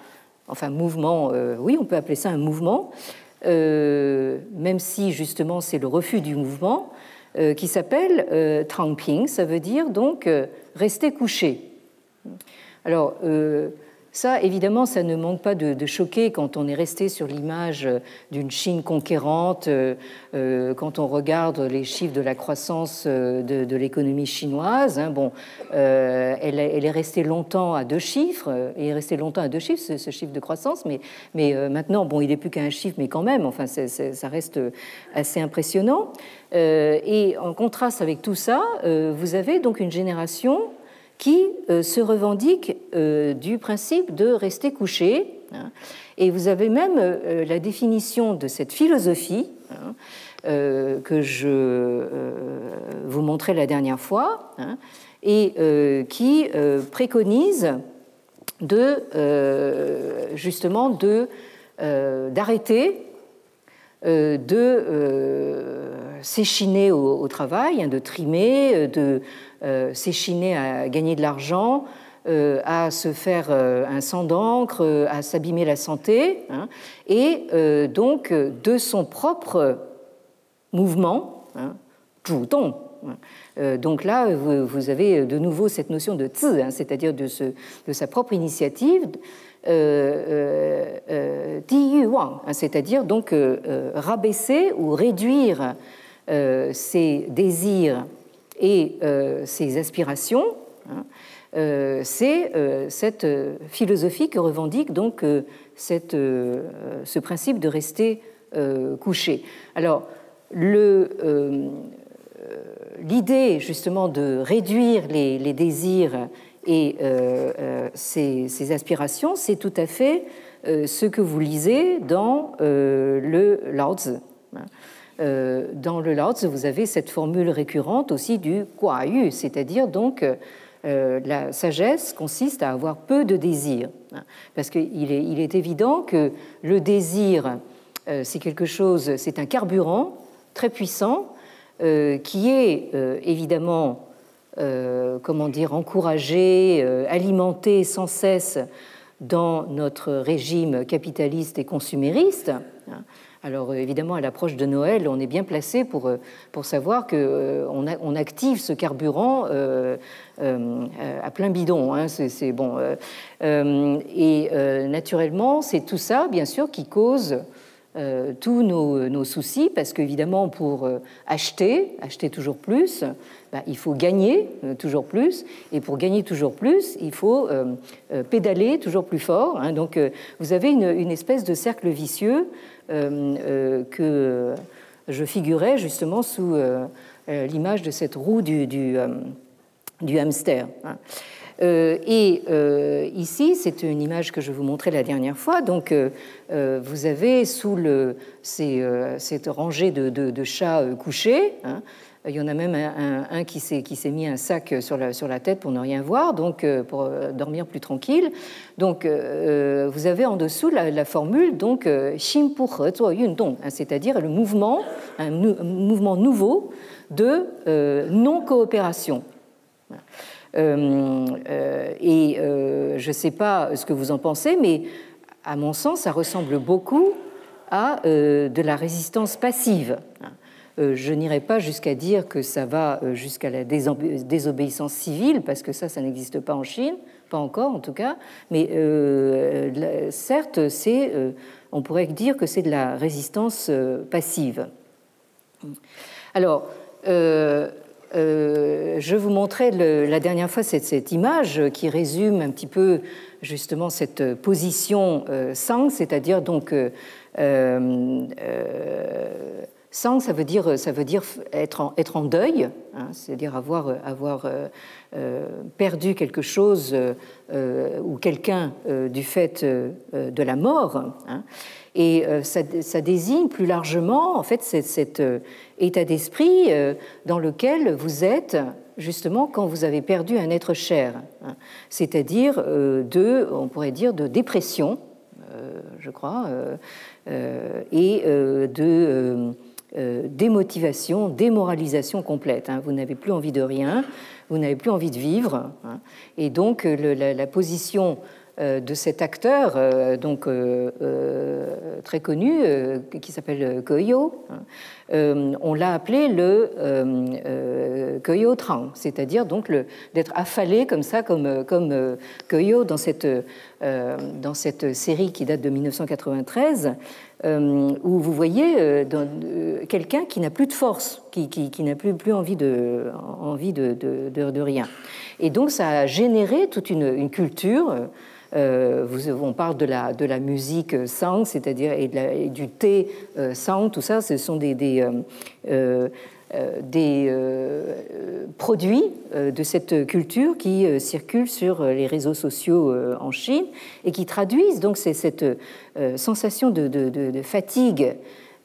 enfin mouvement, euh, oui, on peut appeler ça un mouvement, Euh, même si justement c'est le refus du mouvement, euh, qui s'appelle euh, Trangping, ça veut dire donc euh, rester couché. Alors euh, ça évidemment ça ne manque pas de, de choquer quand on est resté sur l'image d'une Chine conquérante, euh, euh, quand on regarde les chiffres de la croissance de, de l'économie chinoise, hein, bon, euh, elle, elle est restée longtemps à deux chiffres, elle est restée longtemps à deux chiffres, ce, ce chiffre de croissance, mais, mais euh, maintenant, bon, il n'est plus qu'à un chiffre, mais quand même, enfin, c'est, c'est, ça reste assez impressionnant. Euh, et en contraste avec tout ça, euh, vous avez donc une génération qui euh, se revendique euh, du principe de rester couché. Hein, et vous avez même euh, la définition de cette philosophie hein, euh, que je euh, vous montrais la dernière fois, hein, et euh, qui euh, préconise de, euh, justement de, euh, d'arrêter euh, de... Euh, s'échiner au, au travail, hein, de trimer, de euh, s'échiner à gagner de l'argent, euh, à se faire euh, un sang d'encre, euh, à s'abîmer la santé, hein, et euh, donc de son propre mouvement, hein, zhudong. Donc là, vous avez de nouveau cette notion de zi, hein, c'est-à-dire de, ce, de sa propre initiative, euh, euh, di yu wang, hein, c'est-à-dire donc euh, rabaisser ou réduire euh, ses désirs et euh, ses aspirations. Hein, euh, c'est euh, cette philosophie que revendique donc euh, cette, euh, ce principe de rester euh, couché. Alors, le... Euh, l'idée justement de réduire les, les désirs et euh, euh, ses, ses aspirations, c'est tout à fait euh, ce que vous lisez dans euh, le Laozi. Euh, dans le Laozi, vous avez cette formule récurrente aussi du guayu, c'est-à-dire donc euh, la sagesse consiste à avoir peu de désirs, parce qu'il est, il est évident que le désir, euh, c'est quelque chose, c'est un carburant très puissant. Euh, qui est euh, évidemment, euh, comment dire, encouragé, euh, alimenté sans cesse dans notre régime capitaliste et consumériste. Alors évidemment, à l'approche de Noël, on est bien placé pour, pour savoir qu'on euh, on active ce carburant euh, euh, à plein bidon. Hein, c'est, c'est bon. Euh, euh, et euh, naturellement, c'est tout ça, bien sûr, qui cause... Euh, tous nos, nos soucis, parce qu'évidemment, pour euh, acheter, acheter toujours plus, bah, il faut gagner euh, toujours plus, et pour gagner toujours plus, il faut euh, euh, pédaler toujours plus fort. Hein, donc, euh, vous avez une, une espèce de cercle vicieux euh, euh, que je figurais justement sous euh, euh, l'image de cette roue du, du, euh, du hamster. Hein. Euh, et euh, ici, c'est une image que je vous montrais la dernière fois. Donc, euh, euh, vous avez sous le, ces, euh, cette rangée de, de, de chats euh, couchés. Hein, il y en a même un, un, un qui, s'est, qui s'est mis un sac sur la, sur la tête pour ne rien voir, donc euh, pour dormir plus tranquille. Donc, euh, vous avez en dessous la, la formule donc xin pu he zuo yun dong, c'est-à-dire le mouvement, un, nou, un mouvement nouveau de euh, non-coopération. Voilà. Euh, euh, et euh, je ne sais pas ce que vous en pensez, mais à mon sens, ça ressemble beaucoup à euh, de la résistance passive. Euh, je n'irai pas jusqu'à dire que ça va jusqu'à la désobé- désobéissance civile, parce que ça, ça n'existe pas en Chine, pas encore en tout cas, mais euh, la, certes, c'est, euh, on pourrait dire que c'est de la résistance euh, passive. Alors... Euh, Euh, je vous montrais le, la dernière fois cette, cette image qui résume un petit peu justement cette position euh, sang, c'est-à-dire donc euh, euh, sang, ça veut dire ça veut dire être en, être en deuil, hein, c'est-à-dire avoir avoir euh, perdu quelque chose euh, ou quelqu'un euh, du fait euh, de la mort. Hein, et euh, ça, ça désigne plus largement en fait cet, cet euh, état d'esprit euh, dans lequel vous êtes justement quand vous avez perdu un être cher, hein, c'est-à-dire euh, de, on pourrait dire de dépression, euh, je crois, euh, euh, et euh, de euh, euh, démotivation, démoralisation complète. Hein, vous n'avez plus envie de rien, vous n'avez plus envie de vivre, hein, et donc le, la, la position de cet acteur euh, donc euh, euh, très connu euh, qui s'appelle Goyo, hein, euh, on l'a appelé le euh, euh, Goyo Trang, c'est-à-dire donc le, d'être affalé comme ça comme comme euh, Goyo dans cette euh, dans cette série qui date de dix-neuf cent quatre-vingt-treize euh, où vous voyez euh, dans, euh, quelqu'un qui n'a plus de force, qui qui, qui n'a plus plus envie de envie de de, de de rien, et donc ça a généré toute une une culture. Euh, vous, on parle de la, de la musique sang, c'est-à-dire et, de la, et du thé euh, sang, tout ça, ce sont des, des, euh, euh, des euh, produits euh, de cette culture qui euh, circulent sur les réseaux sociaux euh, en Chine et qui traduisent donc c'est cette euh, sensation de, de, de, de fatigue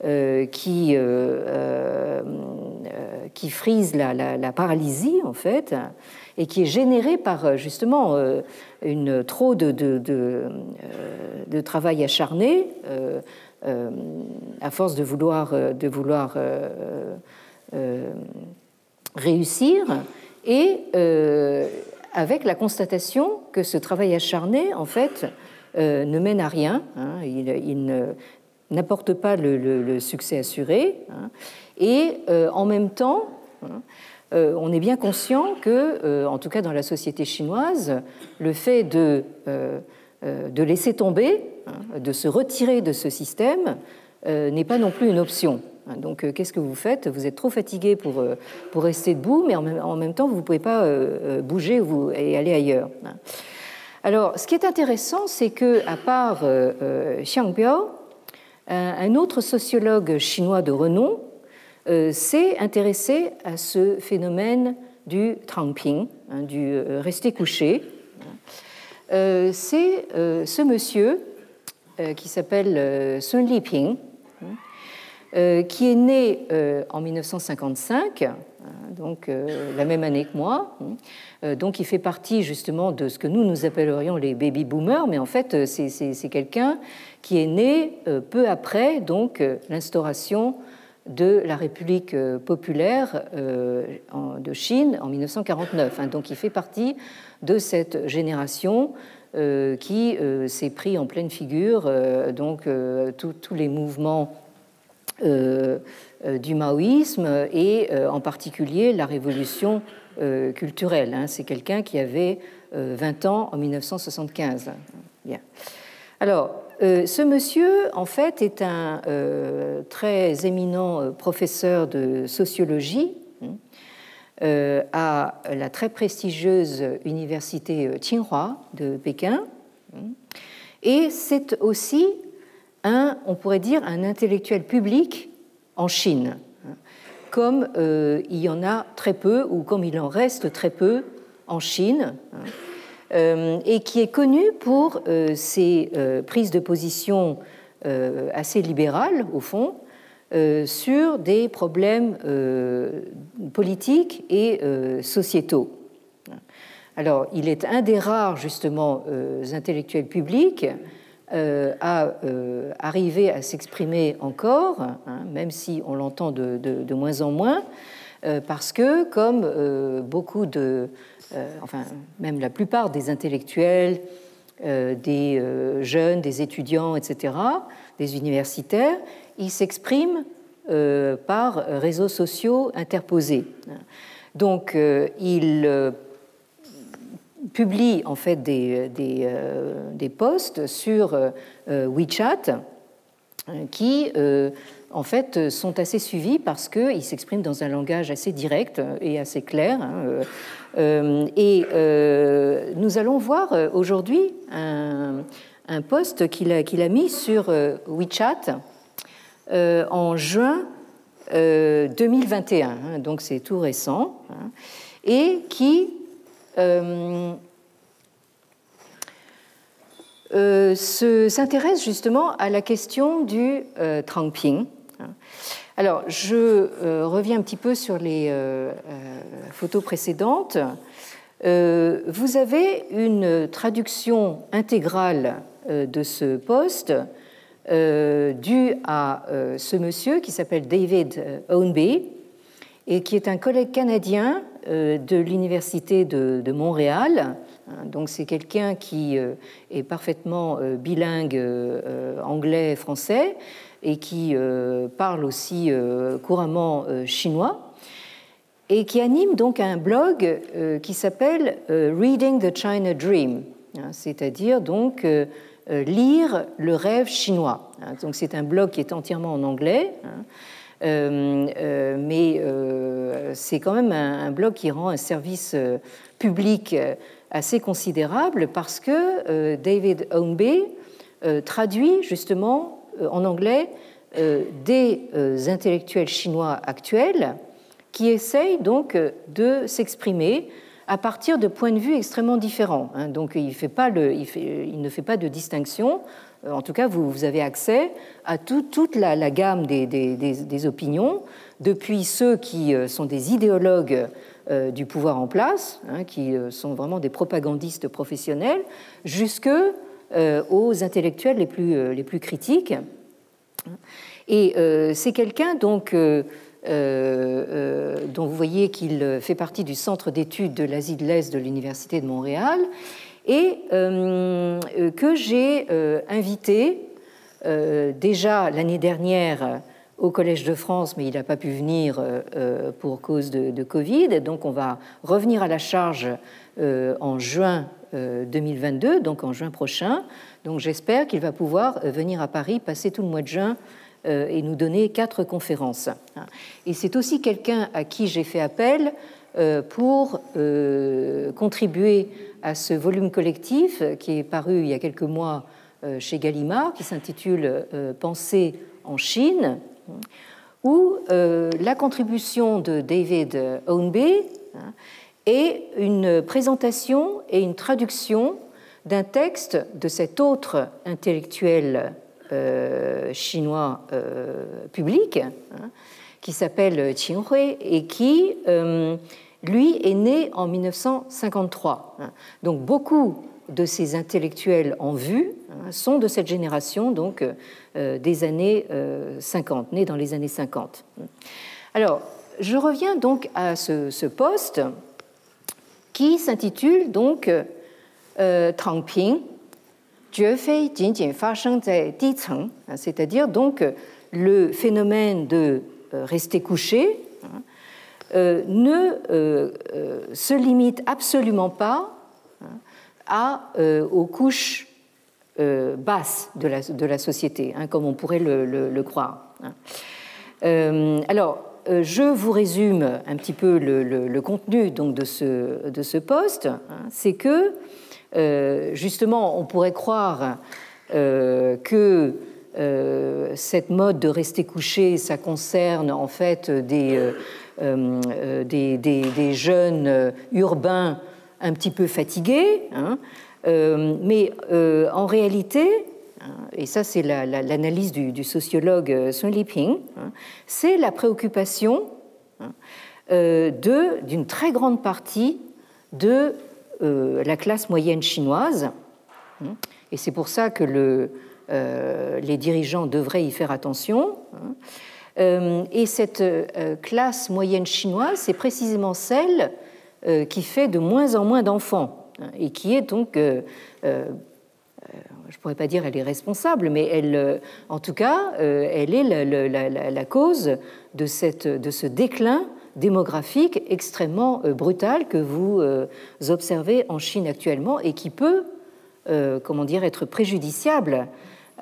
euh, qui, euh, euh, qui frise la, la, la paralysie en fait, et qui est générée par justement euh, une trop de, de, de, euh, de travail acharné, euh, euh, à force de vouloir, de vouloir euh, euh, réussir, et euh, avec la constatation que ce travail acharné, en fait, euh, ne mène à rien, hein, il, il ne, n'apporte pas le, le, le succès assuré, hein, et euh, en même temps, hein, euh, on est bien conscient que, euh, en tout cas dans la société chinoise, le fait de, euh, euh, de laisser tomber, hein, de se retirer de ce système, euh, n'est pas non plus une option. Donc, euh, qu'est-ce que vous faites ? Vous êtes trop fatigué pour, euh, pour rester debout, mais en même, en même temps, vous ne pouvez pas euh, bouger vous, et aller ailleurs. Alors, ce qui est intéressant, c'est qu'à part euh, euh, Xiang Biao, un, un autre sociologue chinois de renom euh, s'est intéressé à ce phénomène du trangping, hein, du euh, rester couché. Euh, c'est euh, ce monsieur euh, qui s'appelle euh, Sun Liping, Euh, qui est né euh, en mille neuf cent cinquante-cinq, hein, donc euh, la même année que moi. Hein, euh, donc il fait partie justement de ce que nous nous appellerions les baby boomers, mais en fait euh, c'est, c'est, c'est quelqu'un qui est né euh, peu après donc euh, l'instauration de la République euh, populaire euh, en, de Chine en mille neuf cent quarante-neuf. Hein, donc il fait partie de cette génération euh, qui euh, s'est pris en pleine figure euh, donc euh, tous les mouvements Euh, euh, du maoïsme et euh, en particulier la révolution euh, culturelle. Hein. C'est quelqu'un qui avait euh, vingt ans en mille neuf cent soixante-quinze. Bien. Alors, euh, ce monsieur, en fait, est un euh, très éminent euh, professeur de sociologie hein, euh, à la très prestigieuse université Tsinghua de Pékin. Hein. Et c'est aussi un, on pourrait dire, un intellectuel public en Chine, comme euh, il y en a très peu, ou comme il en reste très peu en Chine, euh, et qui est connu pour euh, ses euh, prises de position euh, assez libérales, au fond, euh, sur des problèmes euh, politiques et euh, sociétaux. Alors, il est un des rares, justement, euh, intellectuels publics Euh, à euh, arriver à s'exprimer encore, hein, même si on l'entend de, de, de moins en moins, euh, parce que comme euh, beaucoup de, euh, enfin même la plupart des intellectuels, euh, des euh, jeunes, des étudiants, et cetera, des universitaires, ils s'expriment euh, par réseaux sociaux interposés. Donc euh, ils euh, publie en fait des, des, euh, des posts sur euh, WeChat qui euh, en fait sont assez suivis parce qu'ils s'expriment dans un langage assez direct et assez clair. Hein, euh, et euh, nous allons voir aujourd'hui un, un post qu'il a, qu'il a mis sur euh, WeChat euh, en juin euh, deux mille vingt et un, hein, donc c'est tout récent, hein, et qui Euh, euh, se, s'intéresse justement à la question du euh, trangping. Alors, je euh, reviens un petit peu sur les euh, euh, photos précédentes. Euh, vous avez une traduction intégrale euh, de ce post euh, due à euh, ce monsieur qui s'appelle David Ownby et qui est un collègue canadien de l'université de, de Montréal. Donc c'est quelqu'un qui est parfaitement bilingue anglais-français et qui parle aussi couramment chinois et qui anime donc un blog qui s'appelle Reading the China Dream, c'est-à-dire donc lire le rêve chinois. Donc c'est un blog qui est entièrement en anglais. Euh, euh, mais euh, c'est quand même un, un blog qui rend un service euh, public euh, assez considérable parce que euh, David Ownby euh, traduit justement euh, en anglais euh, des euh, intellectuels chinois actuels qui essayent donc euh, de s'exprimer à partir de points de vue extrêmement différents. Hein, donc il fait pas le, il fait, il ne fait pas de distinction. En tout cas, vous, vous avez accès à tout, toute la, la gamme des, des, des, des opinions, depuis ceux qui sont des idéologues euh, du pouvoir en place, hein, qui sont vraiment des propagandistes professionnels, jusque euh, aux intellectuels les plus, les plus critiques. Et euh, c'est quelqu'un donc euh, euh, euh, dont vous voyez qu'il fait partie du Centre d'études de l'Asie de l'Est de l'Université de Montréal, et euh, que j'ai euh, invité euh, déjà l'année dernière au Collège de France, mais il n'a pas pu venir euh, pour cause de, de Covid. Donc on va revenir à la charge euh, en juin euh, deux mille vingt-deux, donc en juin prochain. Donc j'espère qu'il va pouvoir venir à Paris, passer tout le mois de juin euh, et nous donner quatre conférences. Et c'est aussi quelqu'un à qui j'ai fait appel euh, pour euh, contribuer à ce volume collectif qui est paru il y a quelques mois euh, chez Gallimard, qui s'intitule euh, « Penser en Chine », où euh, la contribution de David Ownby hein, est une présentation et une traduction d'un texte de cet autre intellectuel euh, chinois euh, public hein, qui s'appelle Qinghui et qui, euh, lui, est né en mille neuf cent cinquante-trois. Hein. Donc beaucoup de ces intellectuels en vue hein, sont de cette génération, donc euh, des années euh, cinquante, nés dans les années cinquante. Alors, je reviens donc à ce, ce poste qui s'intitule donc euh, Trangping, Juefei Jinjin Fasheng Zai Diceng, c'est-à-dire donc le phénomène de euh, rester couché hein, euh, ne euh, euh, se limite absolument pas hein, À, euh, aux couches euh, basses de la, de la société, hein, comme on pourrait le, le, le croire. Euh, alors, euh, je vous résume un petit peu le, le, le contenu donc, de, ce, de ce poste. Hein, c'est que, euh, justement, on pourrait croire euh, que euh, cette mode de rester couché, ça concerne en fait des, euh, euh, des, des, des jeunes urbains un petit peu fatigué, hein, euh, mais euh, en réalité, hein, et ça c'est la, la, l'analyse du, du sociologue Sun Liping, hein, c'est la préoccupation hein, euh, de, d'une très grande partie de euh, la classe moyenne chinoise, hein, et c'est pour ça que le, euh, les dirigeants devraient y faire attention. Hein, euh, et cette euh, classe moyenne chinoise, c'est précisément celle qui fait de moins en moins d'enfants et qui est donc, euh, euh, je ne pourrais pas dire elle est responsable, mais elle, en tout cas, euh, elle est la, la, la, la cause de, cette, de ce déclin démographique extrêmement euh, brutal que vous euh, observez en Chine actuellement et qui peut, euh, comment dire, être préjudiciable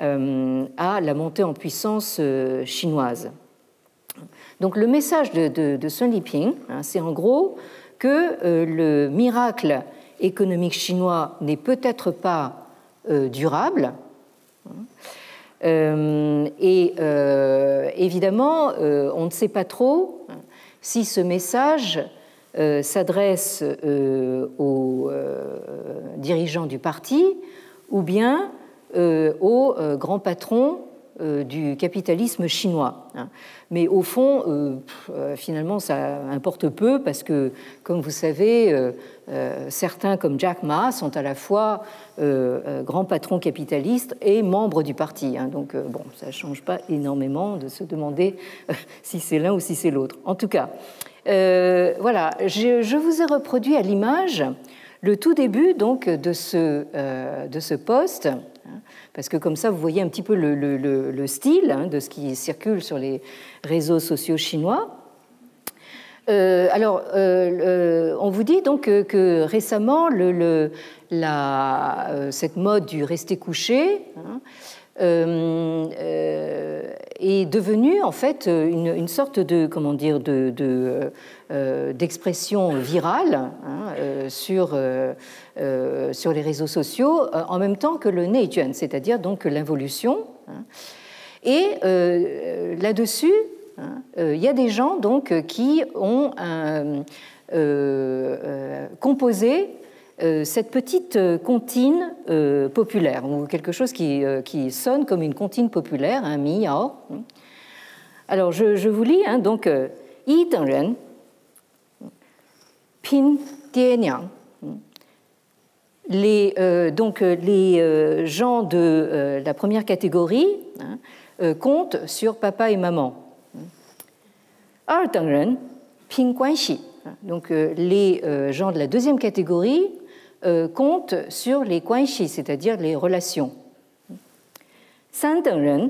euh, à la montée en puissance euh, chinoise. Donc le message de, de, de Sun Liping, hein, c'est en gros que euh, le miracle économique chinois n'est peut-être pas euh, durable. Euh, et euh, évidemment, euh, on ne sait pas trop si ce message euh, s'adresse euh, aux euh, dirigeants du parti ou bien euh, aux euh, grands patrons Euh, du capitalisme chinois. Hein. Mais au fond, euh, pff, euh, finalement, ça importe peu parce que, comme vous savez, euh, euh, certains comme Jack Ma sont à la fois euh, euh, grands patrons capitalistes et membres du parti. Hein. Donc, euh, bon, ça ne change pas énormément de se demander euh, si c'est l'un ou si c'est l'autre. En tout cas, euh, voilà, je, je vous ai reproduit à l'image le tout début donc, de, ce, euh, de ce poste. Parce que comme ça, vous voyez un petit peu le, le, le style hein, de ce qui circule sur les réseaux sociaux chinois. Euh, alors, euh, euh, on vous dit donc que, que récemment, le, le, la, euh, cette mode du rester couché hein, euh, euh, est devenue en fait une, une sorte de, comment dire, de, de, euh, d'expression virale hein, euh, sur. Euh, Euh, sur les réseaux sociaux euh, en même temps que le Neijuan, c'est-à-dire donc l'involution. Hein. Et euh, là-dessus, il hein, euh, y a des gens donc qui ont un, euh, euh, composé euh, cette petite comptine euh, populaire ou quelque chose qui, euh, qui sonne comme une comptine populaire, un hein, miao. Alors je, je vous lis hein, donc Yi Deng Ren Pin Tie Niang. Les, euh, donc, les euh, gens de euh, la première catégorie hein, euh, comptent sur papa et maman. 二等人拼关系。Donc euh, les euh, gens de la deuxième catégorie euh, comptent sur les guanxi, c'est-à-dire les relations. San Deng Ren,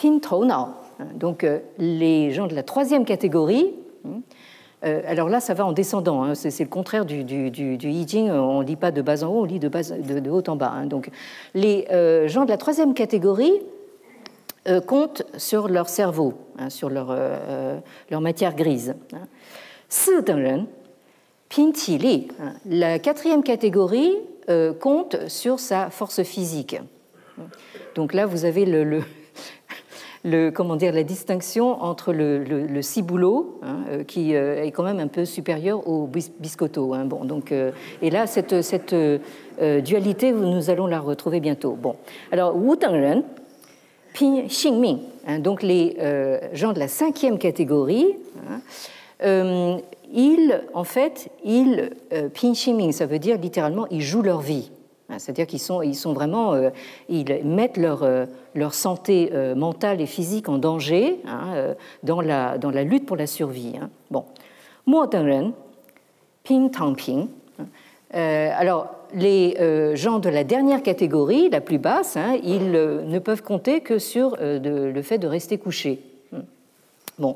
Pin Tou Nao. Donc euh, les gens de la troisième catégorie, euh, alors là ça va en descendant, hein, c'est, c'est le contraire du, du, du, du Yijing, on ne lit pas de bas en haut, on lit de, bas, de, de haut en bas. Hein. Donc les euh, gens de la troisième catégorie euh, comptent sur leur cerveau, hein, sur leur, euh, leur matière grise. Hein. La quatrième catégorie euh, compte sur sa force physique. Donc là, vous avez le, le, le, comment dire, la distinction entre le, le, le ciboulot, hein, qui euh, est quand même un peu supérieur au biscotto. Hein. Bon, donc, euh, et là, cette, cette euh, dualité, nous allons la retrouver bientôt. Bon. Alors, Wu Tengren, Pin Xingming, donc les euh, gens de la cinquième catégorie, hein, Euh, ils, en fait, ils euh, pin shiming, ça veut dire littéralement ils jouent leur vie, hein, c'est-à-dire qu'ils sont, ils sont vraiment, euh, ils mettent leur euh, leur santé euh, mentale et physique en danger, hein, euh, dans la dans la lutte pour la survie. Hein. Bon, Mo Dengren, Pin Tangping. Alors les euh, gens de la dernière catégorie, la plus basse, hein, ils euh, ne peuvent compter que sur euh, de, le fait de rester couchés. Bon,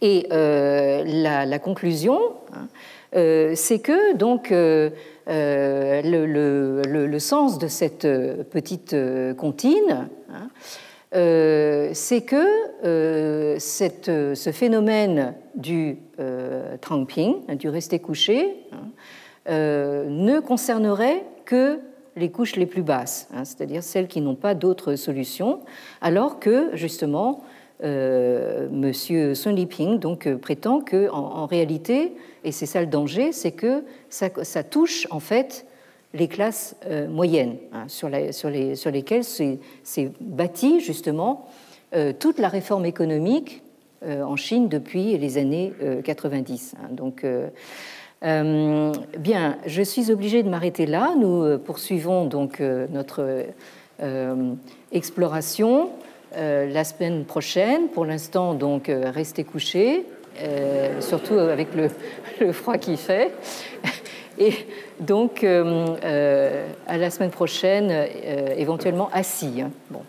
et euh, la, la conclusion, hein, euh, c'est que donc euh, euh, le, le, le sens de cette petite euh, comptine, hein, euh, c'est que euh, cette, ce phénomène du euh, trangping, du rester couché, hein, euh, ne concernerait que les couches les plus basses, hein, c'est-à-dire celles qui n'ont pas d'autre solution, alors que justement Euh, Monsieur Sun Liping donc euh, prétend que en, en réalité, et c'est ça le danger, c'est que ça, ça touche en fait les classes euh, moyennes, hein, sur, la, sur, les, sur lesquelles c'est, c'est bâti justement euh, toute la réforme économique euh, en Chine depuis les années euh, quatre-vingt-dix. Hein, donc, euh, euh, bien, je suis obligée de m'arrêter là. Nous poursuivons donc euh, notre euh, exploration. Euh, la semaine prochaine, pour l'instant, donc euh, restez couchés, euh, surtout avec le, le froid qu'il fait. Et donc, euh, euh, à la semaine prochaine, euh, éventuellement assis. Hein. Bon.